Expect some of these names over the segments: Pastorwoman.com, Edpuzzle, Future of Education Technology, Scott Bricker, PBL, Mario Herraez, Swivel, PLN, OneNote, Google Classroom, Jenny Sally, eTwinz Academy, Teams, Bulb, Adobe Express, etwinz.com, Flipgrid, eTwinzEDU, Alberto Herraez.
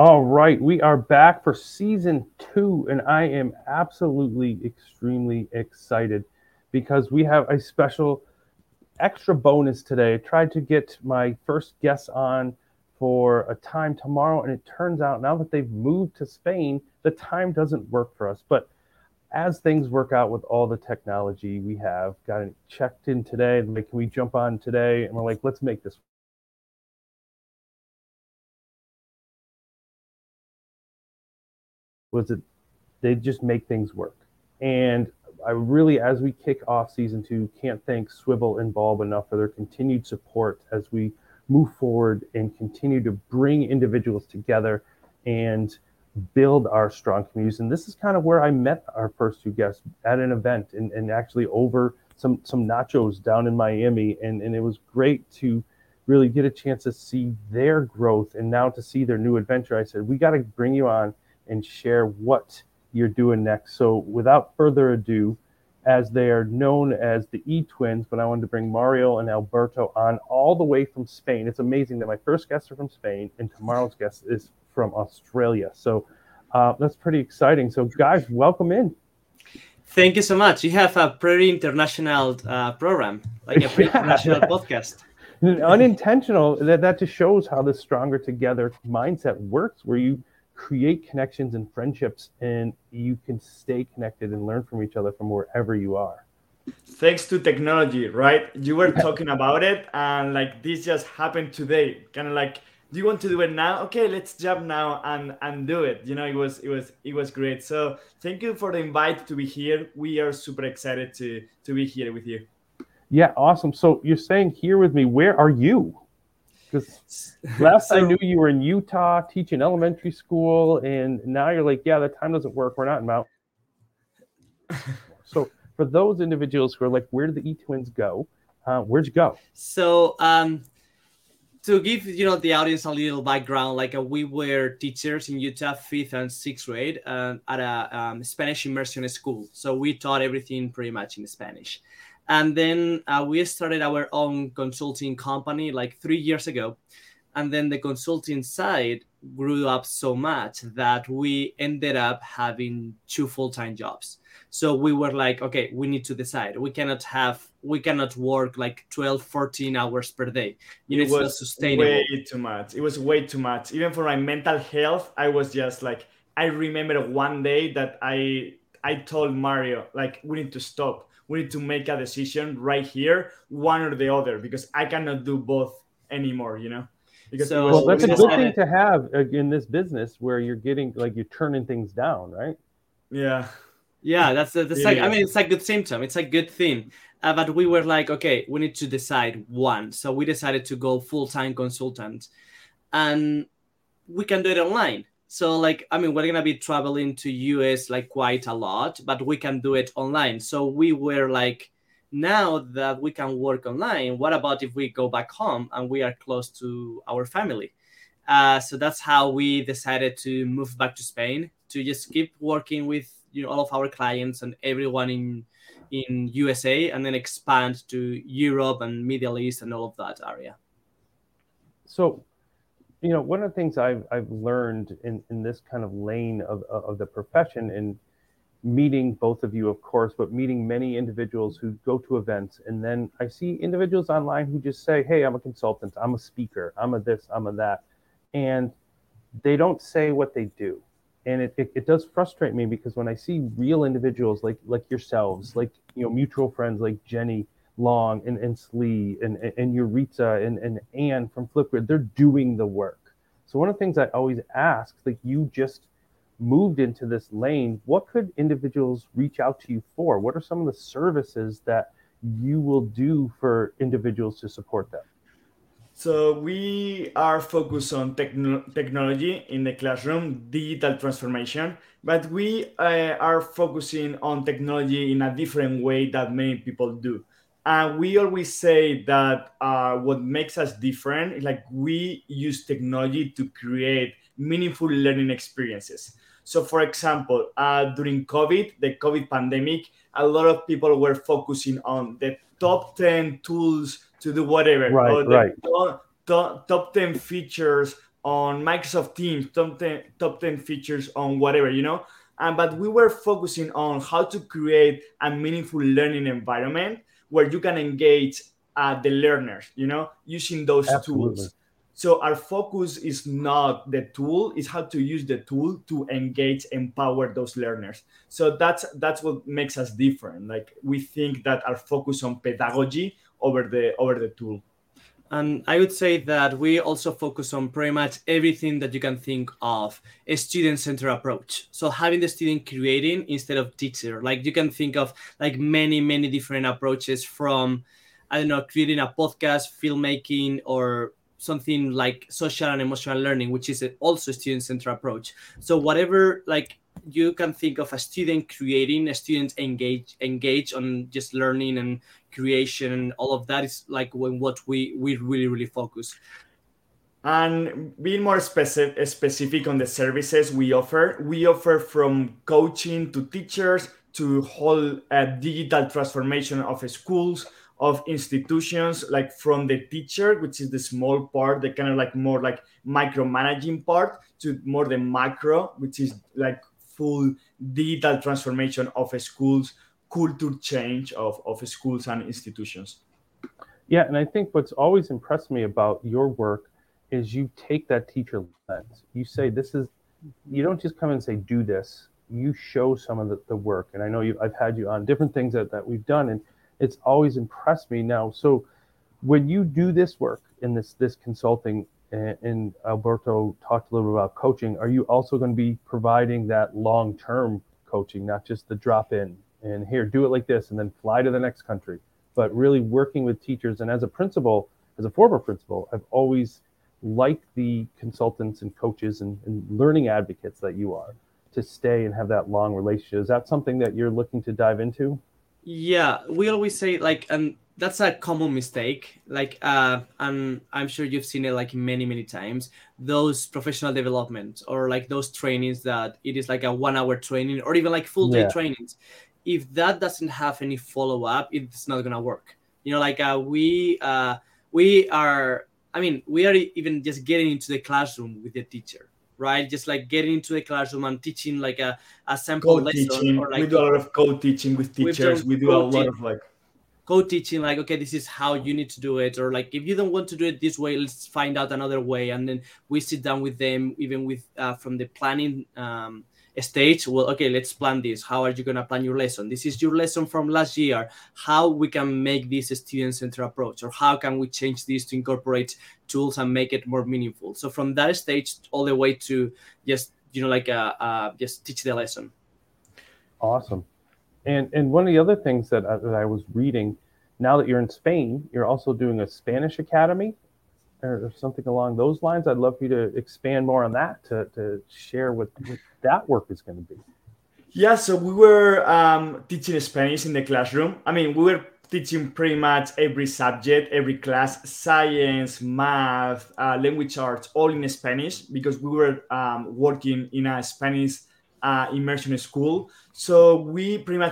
All right, we are back for season 2, and I am absolutely extremely excited because we have a special extra bonus today. I tried to get my first guest on for a time tomorrow, and it turns out now that they've moved to Spain, the time doesn't work for us. But as things work out with all the technology we have, got it checked in today, and like, can we jump on today? And we're like, let's make this. Was it they just make things work. And I really, as we kick off season 2, can't thank Swivel and Bulb enough for their continued support as we move forward and continue to bring individuals together and build our strong communities. And this is kind of where I met our first two guests at an event and actually over some nachos down in Miami. And it was great to really get a chance to see their growth and now to see their new adventure. I said, we got to bring you on and share what you're doing next. So without further ado, as they are known as the eTwinz, but I wanted to bring Mario and Alberto on all the way from Spain. It's amazing that my first guests are from Spain and tomorrow's guest is from Australia. So that's pretty exciting. So guys, welcome in. Thank you so much. You have a pretty international program, like a pretty international podcast. Unintentional, that just shows how the Stronger Together mindset works, where you create connections and friendships, and you can stay connected and learn from each other from wherever you are. Thanks to technology, right? You were talking about it, and like this just happened today. Kind of like, do you want to do it now? Okay, let's jump now and do it. You know, it was great. So thank you for the invite to be here. We are super excited to be here with you. Yeah, awesome. So you're staying here with me. Where are you? Because last I knew you were in Utah teaching elementary school, and now you're like, yeah, that time doesn't work. We're not in Mount. So for those individuals who are like, where did the eTwinz go? Where'd you go? So to give the audience a little background, like we were teachers in Utah, 5th and 6th grade at a Spanish immersion school. So we taught everything pretty much in Spanish. And then we started our own consulting company like 3 years ago. And then the consulting side grew up so much that we ended up having 2 full-time jobs. So we were like, okay, we need to decide. We cannot work like 12, 14 hours per day. It was not sustainable. Way too much. It was way too much. Even for my mental health, I was just like, I remember one day that I told Mario, like, we need to stop. We need to make a decision right here, one or the other, because I cannot do both anymore, Because that's a good thing to have in this business where you're getting, like, you're turning things down, right? Yeah. Yeah, that's like, I mean, it's a good symptom. It's a good thing. But we were like, okay, we need to decide one. So we decided to go full-time consultant. And we can do it online. So, like, I mean, we're going to be traveling to US, like, quite a lot, but we can do it online. So we were like, now that we can work online, what about if we go back home and we are close to our family? So that's how we decided to move back to Spain, to just keep working with all of our clients and everyone in USA, and then expand to Europe and Middle East and all of that area. So, one of the things I've learned in this kind of lane of the profession, and meeting both of you, of course, but meeting many individuals who go to events, and then I see individuals online who just say, hey, I'm a consultant, I'm a speaker, I'm a this, I'm a that, and they don't say what they do. And it does frustrate me, because when I see real individuals like yourselves, like, mutual friends like Jenny Long and Slee and Yuritsa and Anne from Flipgrid, they're doing the work. So one of the things I always ask, like, you just moved into this lane, what could individuals reach out to you for? What are some of the services that you will do for individuals to support them? So we are focused on technology in the classroom, digital transformation, but we are focusing on technology in a different way that many people do. And we always say that what makes us different is, like, we use technology to create meaningful learning experiences. So, for example, during COVID, the COVID pandemic, a lot of people were focusing on the top 10 tools to do whatever, right, or the top 10 features on Microsoft Teams, top 10 features on whatever, you know. But we were focusing on how to create a meaningful learning environment where you can engage the learners, you know, using those Absolutely. Tools. So our focus is not the tool, it's how to use the tool to engage, empower those learners. So that's what makes us different. Like, we think that our focus on pedagogy over the tool. And I would say that we also focus on pretty much everything that you can think of, a student-centered approach. So having the student creating instead of teacher, like you can think of like many, many different approaches from, I don't know, creating a podcast, filmmaking, or something like social and emotional learning, which is also a student-centered approach. So whatever, like you can think of a student creating, a student engage on just learning and creation, and all of that is like what we really, really focus. And being more specific on the services we offer from coaching to teachers to whole digital transformation of schools, of institutions, like from the teacher, which is the small part, the kind of like more like micromanaging part, to more the macro, which is like full digital transformation of schools, culture change of schools and institutions. Yeah, and I think what's always impressed me about your work is you take that teacher lens. You say this is, you don't just come and say, do this, you show some of the work. And I know I've had you on different things that we've done, and it's always impressed me now. So when you do this work in this consulting, and Alberto talked a little bit about coaching, are you also going to be providing that long-term coaching, not just the drop-in and here, do it like this and then fly to the next country, but really working with teachers? And as a principal, as a former principal, I've always liked the consultants and coaches and learning advocates that you are, to stay and have that long relationship. Is that something that you're looking to dive into? Yeah, we always say like, and that's a common mistake. Like, and I'm sure you've seen it like many, many times. Those professional developments or like those trainings that it is like a 1 hour training or even like full day trainings. If that doesn't have any follow up, it's not gonna work. You know, like we are even just getting into the classroom with the teacher. Right, just like getting into the classroom and teaching like a sample lesson, or like we do a lot of co-teaching with teachers. We do a lot of like co-teaching, like, okay, this is how you need to do it, or like if you don't want to do it this way, let's find out another way. And then we sit down with them, even with from the planning stage. Well, okay, let's plan this. How are you going to plan your lesson? This is your lesson from last year. How we can make this a student-centered approach, or how can we change this to incorporate tools and make it more meaningful? So from that stage all the way to just, you know, like just teach the lesson. Awesome. And one of the other things that I was reading, now that you're in Spain, you're also doing a Spanish academy or something along those lines. I'd love for you to expand more on that, to share what that work is going to be. Yeah, so we were teaching Spanish in the classroom. I mean, we were teaching pretty much every subject, every class, science, math, language arts, all in Spanish, because we were working in a Spanish immersion school. So we're going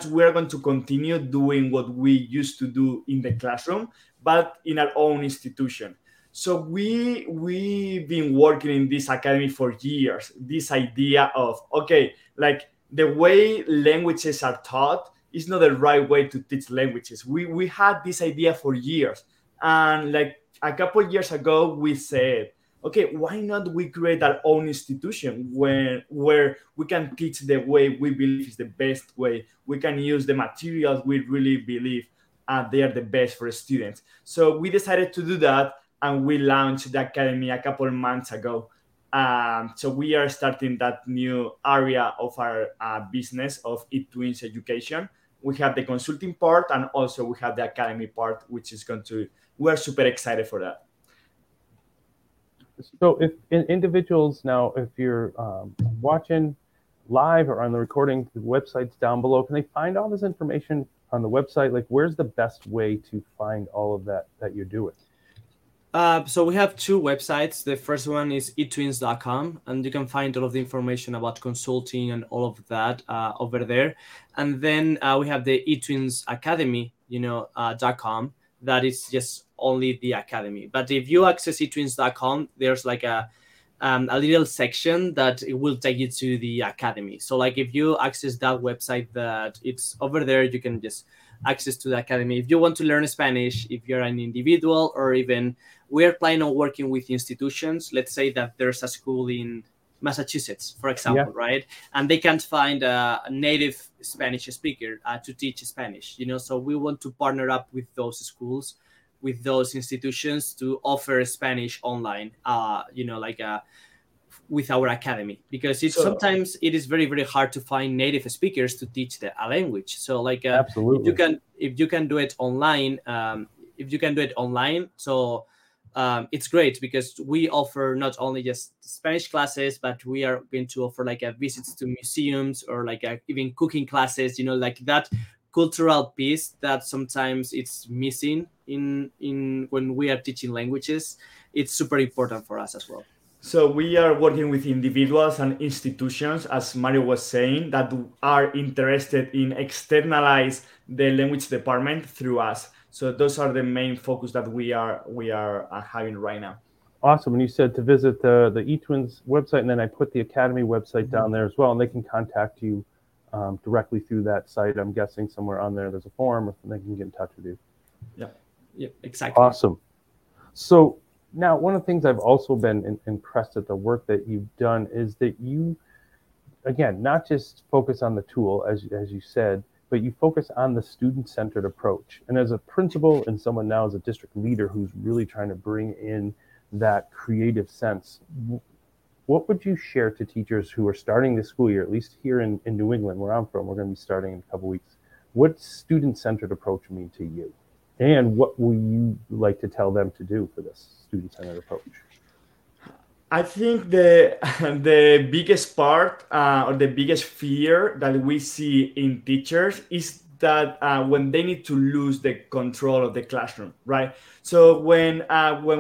to continue doing what we used to do in the classroom, but in our own institution. So we've been working in this academy for years, this idea of, okay, like the way languages are taught is not the right way to teach languages. We had this idea for years. And like a couple of years ago, we said, okay, why not we create our own institution where we can teach the way we believe is the best way. We can use the materials we really believe they are the best for students. So we decided to do that. And we launched the academy a couple of months ago. So we are starting that new area of our business of eTwinz Education. We have the consulting part, and also we have the academy part, which is we're super excited for that. So if individuals now, if you're watching live or on the recording, the website's down below, can they find all this information on the website? Like, where's the best way to find all of that you're doing? So we have two websites. The first one is etwinz.com, and you can find all of the information about consulting and all of that over there. And then we have the eTwinz Academy, you know, .com. That is just only the academy. But if you access etwinz.com, there's like a a little section that it will take you to the academy. So like if you access that website that it's over there, you can just access to the academy. If you want to learn Spanish, if you're an individual, or even we're planning on working with institutions. Let's say that there's a school in Massachusetts, for example, right? And they can't find a native Spanish speaker to teach Spanish, you know? So we want to partner up with those schools, with those institutions to offer Spanish online, you know, like with our academy, because it's sometimes it is very, very hard to find native speakers to teach a language. So like if you can do it online, so it's great because we offer not only just Spanish classes, but we are going to offer like visits to museums or like even cooking classes, you know, like that cultural piece that sometimes it's missing in when we are teaching languages. It's super important for us as well. So we are working with individuals and institutions, as Mario was saying, that are interested in externalize the language department through us. So those are the main focus that we are having right now. Awesome. And you said to visit the eTwinz website, and then I put the Academy website down there as well, and they can contact you directly through that site. I'm guessing somewhere on there's a form, and they can get in touch with you. Yeah, exactly. Awesome. So now one of the things I've also been impressed at the work that you've done is that you, again, not just focus on the tool, as you said, but you focus on the student-centered approach. And as a principal and someone now as a district leader who's really trying to bring in that creative sense, what would you share to teachers who are starting this school year, at least here in New England, where I'm from? We're going to be starting in a couple weeks. What student-centered approach mean to you? And what will you like to tell them to do for this student-centered approach? I think the biggest part or the biggest fear that we see in teachers is that when they need to lose the control of the classroom, right? So when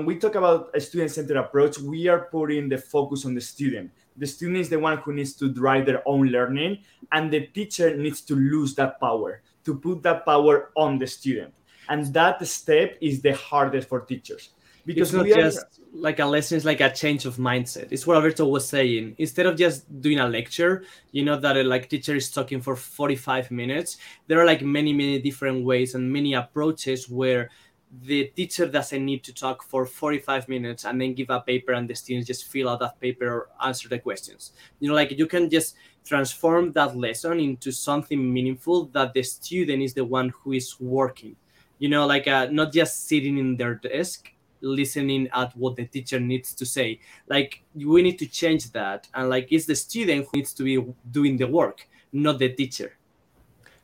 we talk about a student-centered approach, we are putting the focus on the student. The student is the one who needs to drive their own learning, and the teacher needs to lose that power, to put that power on the student. And that step is the hardest for teachers. Because it's not just like a lesson, it's like a change of mindset. It's what Alberto was saying. Instead of just doing a lecture, you know, that like teacher is talking for 45 minutes, there are like many, many different ways and many approaches where the teacher doesn't need to talk for 45 minutes and then give a paper and the students just fill out that paper or answer the questions. You know, like you can just transform that lesson into something meaningful that the student is the one who is working. You know, like not just sitting in their desk, listening at what the teacher needs to say. Like we need to change that, and like it's the student who needs to be doing the work, not the teacher.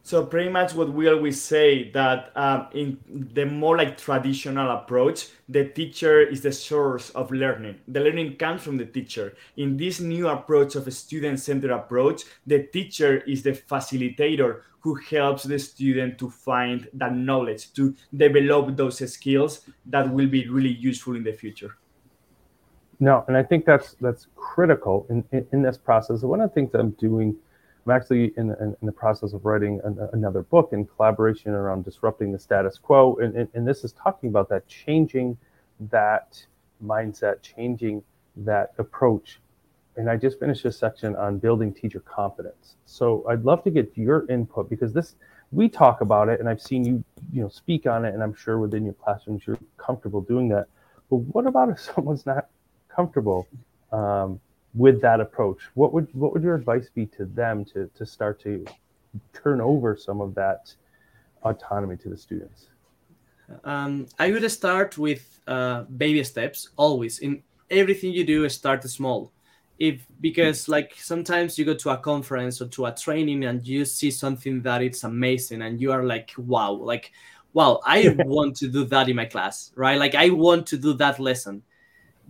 So pretty much what we always say that in the more like traditional approach, the teacher is the source of learning. The learning comes from the teacher. In this new approach of a student-centered approach, the teacher is the facilitator who helps the student to find that knowledge, to develop those skills that will be really useful in the future. No, and I think that's critical in this process. One of the things I'm doing, I'm actually in the process of writing another book in collaboration around disrupting the status quo. And this is talking about that, changing that mindset, changing that approach. And I just finished a section on building teacher confidence. So I'd love to get your input, because this, we talk about it and I've seen you know, speak on it, and I'm sure within your classrooms you're comfortable doing that. But what about if someone's not comfortable with that approach? What would your advice be to them to start to turn over some of that autonomy to the students? I would start with baby steps. Always, in everything you do, start small. Because like sometimes you go to a conference or to a training and you see something that it's amazing and you are like, wow, I want to do that in my class, right? Like I want to do that lesson.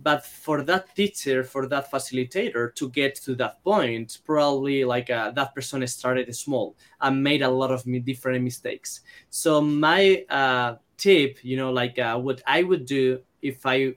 But for that teacher, for that facilitator to get to that point, probably like that person started small and made a lot of different mistakes. So my tip, you know, like what I would do if I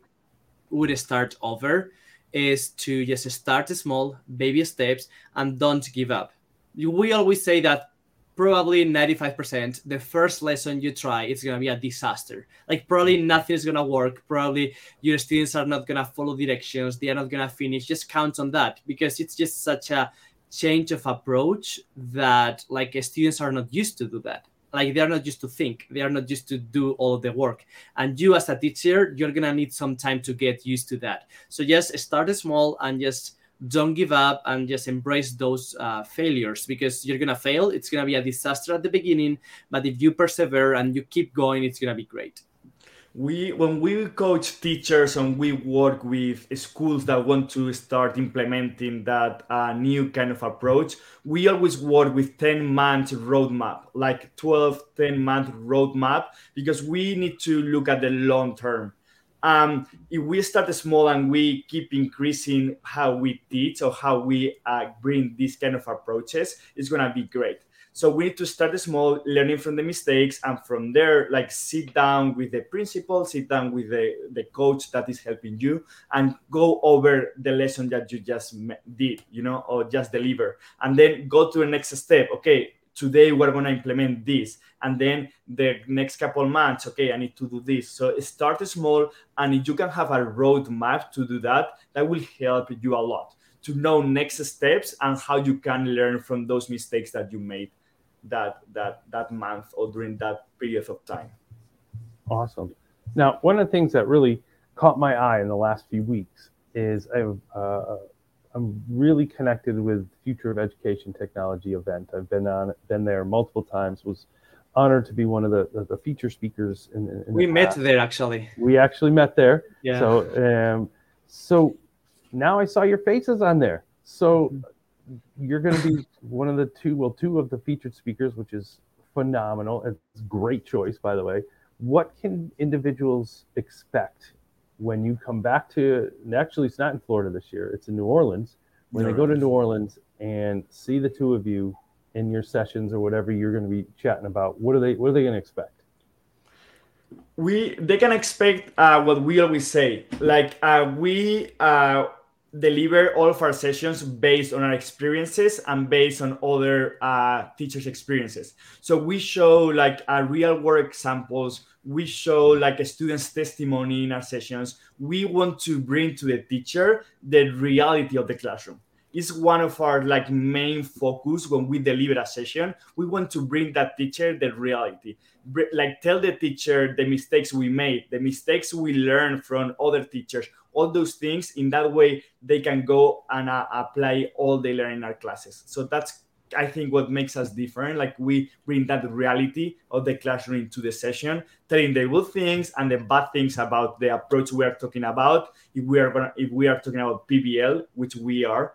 would start over is to just start small, baby steps, and don't give up. We always say that probably 95%, the first lesson you try, it's going to be a disaster. Like probably nothing is going to work. Probably your students are not going to follow directions. They are not going to finish. Just count on that, because it's just such a change of approach that like students are not used to do that. Like they are not used to think. They are not used to do all of the work. And you as a teacher, you're going to need some time to get used to that. So just start small and just don't give up and just embrace those failures, because you're going to fail. It's going to be a disaster at the beginning. But if you persevere and you keep going, it's going to be great. When we coach teachers and we work with schools that want to start implementing that new kind of approach, we always work with 10-month roadmap, like 10-month roadmap, because we need to look at the long term. If we start small and we keep increasing how we teach or how we bring these kind of approaches, it's going to be great. So we need to start small, learning from the mistakes, and from there, like sit down with the principal, sit down with the coach that is helping you, and go over the lesson that you just did, you know, or just deliver, and then go to the next step. Okay, today we're going to implement this, and then the next couple months, okay, I need to do this. So start small, and if you can have a roadmap to do that, that will help you a lot to know next steps and how you can learn from those mistakes that you made that month or during that period of time. Awesome. Now, one of the things that really caught my eye in the last few weeks is I'm really connected with Future of Education Technology event. I've been there multiple times, was honored to be one of the feature speakers. We met there, actually. We actually met there. Yeah. So now I saw your faces on there. So you're going to be one of the two of the featured speakers, which is phenomenal. It's a great choice, by the way. What can individuals expect when you come back to, actually it's not in Florida this year, it's in New Orleans. When they go to New Orleans and see the two of you in your sessions or whatever you're going to be chatting about, what are they going to expect? They can expect what we always say, like we deliver all of our sessions based on our experiences and based on other teachers' experiences. So we show like real world examples. We show like a student's testimony in our sessions. We want to bring to the teacher the reality of the classroom. It's one of our like main focus when we deliver a session. We want to bring that teacher the reality. Like tell the teacher the mistakes we made, the mistakes we learned from other teachers, all those things. In that way, they can go and apply all they learn in our classes. So that's, I think, what makes us different. Like we bring that reality of the classroom into the session, telling the good things and the bad things about the approach we are talking about. If we are talking about PBL, which we are,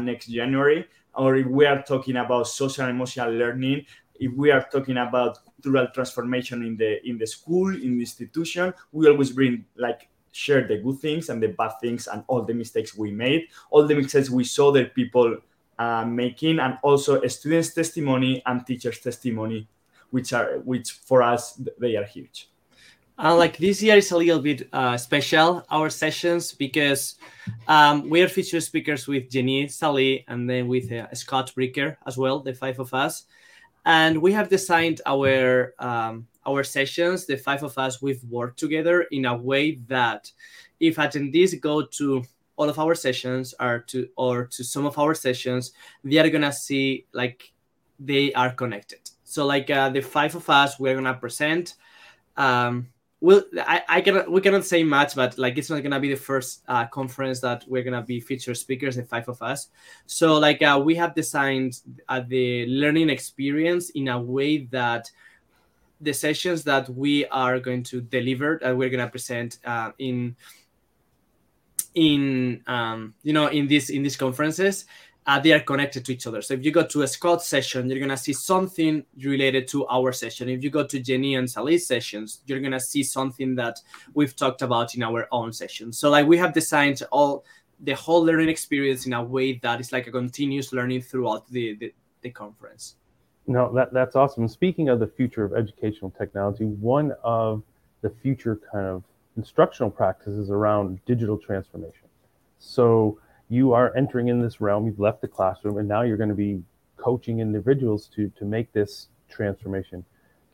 next January, or if we are talking about social and emotional learning, if we are talking about cultural transformation in the school, in the institution, we always bring like share the good things and the bad things and all the mistakes we made, all the mistakes we saw that people making, and also a student's testimony and teacher's testimony, which for us they are huge. Like this year is a little bit special, our sessions, because we are featured speakers with Jenny Sally and then with Scott Bricker as well, the five of us. And we have designed our sessions, the five of us, we've worked together in a way that if attendees go to all of our sessions or to some of our sessions, they are going to see like they are connected. So like the five of us, we're going to present. We cannot say much, but like it's not gonna be the first conference that we're gonna be featured speakers, the five of us. So like we have designed the learning experience in a way that the sessions that we are going to deliver, that we're gonna present in these conferences, they are connected to each other. So if you go to a Scott session, you're going to see something related to our session. If you go to Jenny and Sally's sessions, you're going to see something that we've talked about in our own session. So like we have designed the whole learning experience in a way that is like a continuous learning throughout the conference. No, that's awesome. Speaking of the future of educational technology, one of the future kind of instructional practices around digital transformation. So you are entering in this realm, you've left the classroom, and now you're going to be coaching individuals to make this transformation.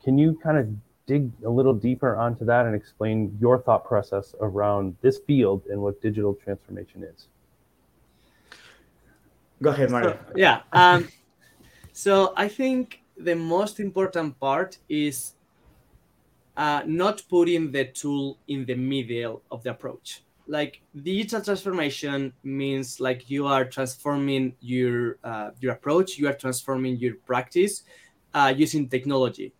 Can you kind of dig a little deeper onto that and explain your thought process around this field and what digital transformation is? Go ahead, Mario. So I think the most important part is not putting the tool in the middle of the approach. Like, digital transformation means like you are transforming your approach, you are transforming your practice using technology.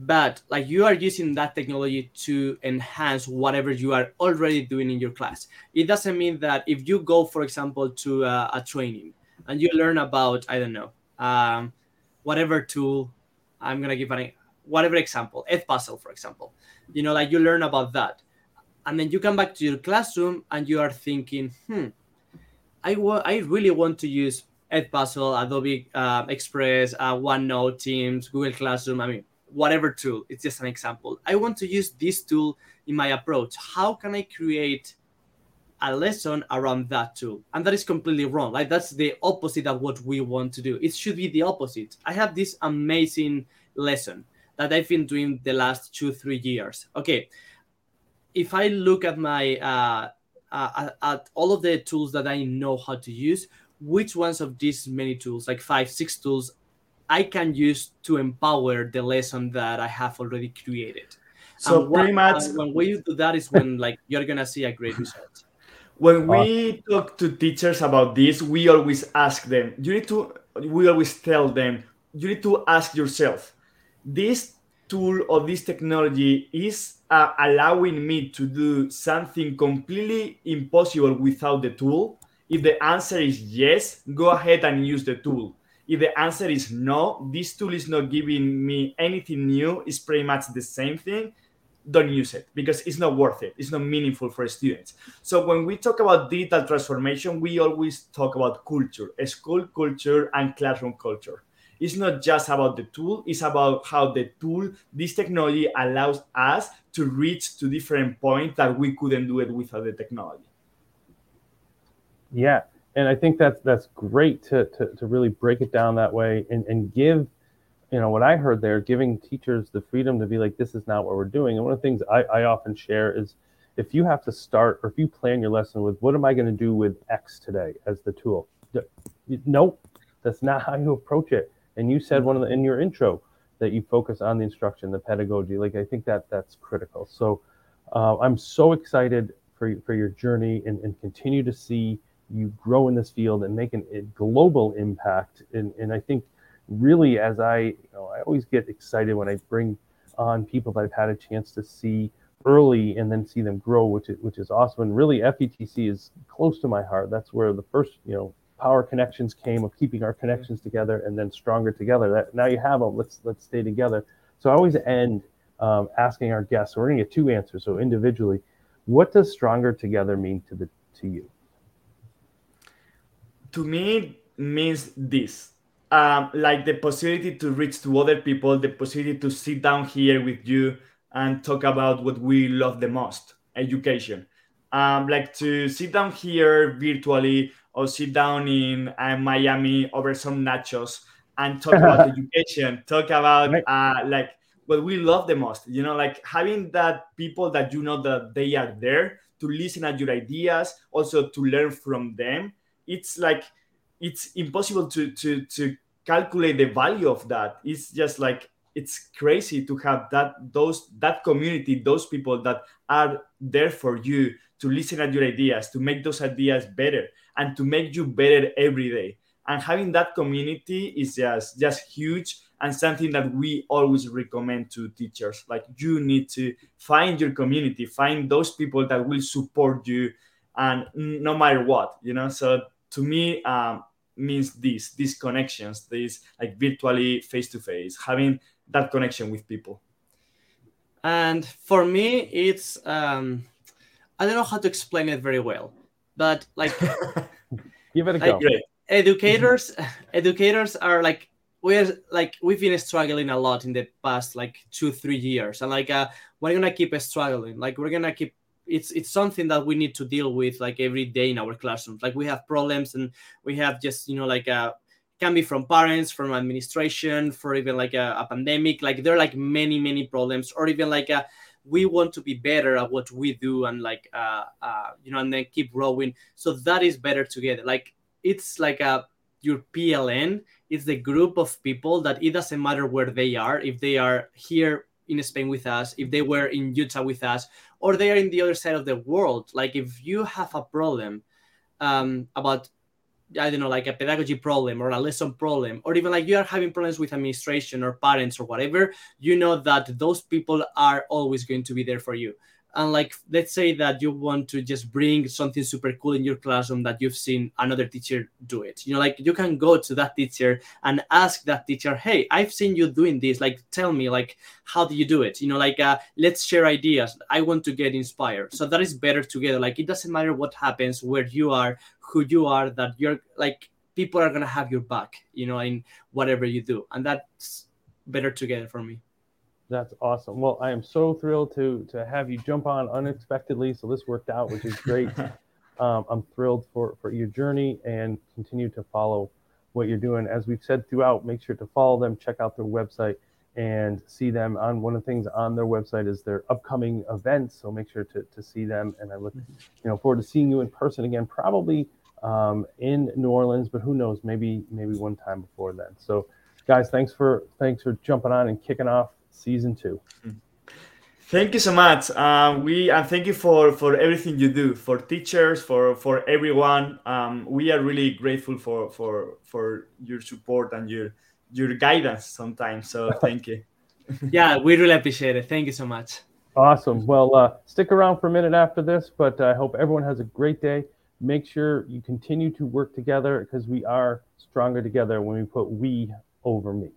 But like you are using that technology to enhance whatever you are already doing in your class. It doesn't mean that if you go, for example, to a training and you learn about, I don't know, whatever tool, I'm going to give whatever example, Edpuzzle, for example, you know, like you learn about that. And then you come back to your classroom and you are thinking, I really want to use Edpuzzle, Adobe Express, OneNote, Teams, Google Classroom, whatever tool, it's just an example. I want to use this tool in my approach. How can I create a lesson around that tool? And that is completely wrong. Like, that's the opposite of what we want to do. It should be the opposite. I have this amazing lesson that I've been doing the last 2-3 years. Okay, if I look at my at all of the tools that I know how to use, which ones of these many tools, like 5-6 tools, I can use to empower the lesson that I have already created. So pretty much when we do that is when like you're going to see a great result. When we talk to teachers about this, we always tell them, you need to ask yourself, this tool or this technology is allowing me to do something completely impossible without the tool. If the answer is yes, go ahead and use the tool. If the answer is no, this tool is not giving me anything new, it's pretty much the same thing, don't use it because it's not worth it. It's not meaningful for students. So when we talk about digital transformation, we always talk about culture, school culture and classroom culture. It's not just about the tool, it's about how the tool, this technology allows us to reach to different points that we couldn't do it without the technology. Yeah. And I think that's great to really break it down that way and give, you know, what I heard there, giving teachers the freedom to be like, this is not what we're doing. And one of the things I often share is if you have to start or if you plan your lesson with, what am I going to do with X today as the tool? Nope, that's not how you approach it. And you said in your intro that you focus on the instruction, the pedagogy. Like, I think that's critical. So I'm so excited for your journey and continue to see you grow in this field and make a global impact. And I think really, as I always get excited when I bring on people that I've had a chance to see early and then see them grow, which is awesome. And really, FETC is close to my heart. That's where the first, power connections came of keeping our connections together and then stronger together. That now you have them, let's stay together. So I always end asking our guests, so we're gonna get two answers. So individually, what does stronger together mean to you? To me, it means this, like the possibility to reach to other people, the possibility to sit down here with you and talk about what we love the most, education. Like to sit down here virtually or sit down in Miami over some nachos and talk about education, talk about like what we love the most, like having that people that you know that they are there to listen at your ideas, also to learn from them. It's like, it's impossible to calculate the value of that. It's just like, it's crazy to have that community, those people that are there for you to listen at your ideas, to make those ideas better and to make you better every day. And having that community is just huge and something that we always recommend to teachers. Like, you need to find your community, find those people that will support you and no matter what, so to me, means these connections, these like virtually face-to-face, having that connection with people. And for me, it's, I don't know how to explain it very well, but like, give it a go. Like, educators are like, we've been struggling a lot in the past, like 2-3 years. And like, we're going to keep struggling. Like, we're going to keep, it's something that we need to deal with like every day in our classrooms. Like, we have problems and we have just, can be from parents, from administration, for even like a pandemic. Like there are like many problems, or even like we want to be better at what we do, and like and then keep growing. So that is better together. Like it's like your PLN is the group of people that it doesn't matter where they are, if they are here in Spain with us, if they were in Utah with us, or they are in the other side of the world. Like if you have a problem about, I don't know, like a pedagogy problem or a lesson problem, or even like you are having problems with administration or parents or whatever, you know that those people are always going to be there for you. And like, let's say that you want to just bring something super cool in your classroom that you've seen another teacher do it. You know, like you can go to that teacher and ask that teacher, hey, I've seen you doing this. Like, tell me, like, how do you do it? You know, like, let's share ideas. I want to get inspired. So that is better together. Like, it doesn't matter what happens, where you are, who you are, that you're like, people are going to have your back, you know, in whatever you do. And that's better together for me. That's awesome. Well, I am so thrilled to have you jump on unexpectedly. So this worked out, which is great. I'm thrilled for your journey, and continue to follow what you're doing. As we've said throughout, make sure to follow them, check out their website, and see them on one of the things on their website is their upcoming events. So make sure to see them. And I look forward to seeing you in person again, probably in New Orleans, but who knows, maybe one time before then. So guys, thanks for jumping on and kicking off season 2. Thank you so much. Thank you for everything you do for teachers, for everyone. We are really grateful for your support and your guidance sometimes. So thank you. Yeah, we really appreciate it. Thank you so much. Awesome. Well, stick around for a minute after this, but I hope everyone has a great day. Make sure you continue to work together, because we are stronger together when we put we over me.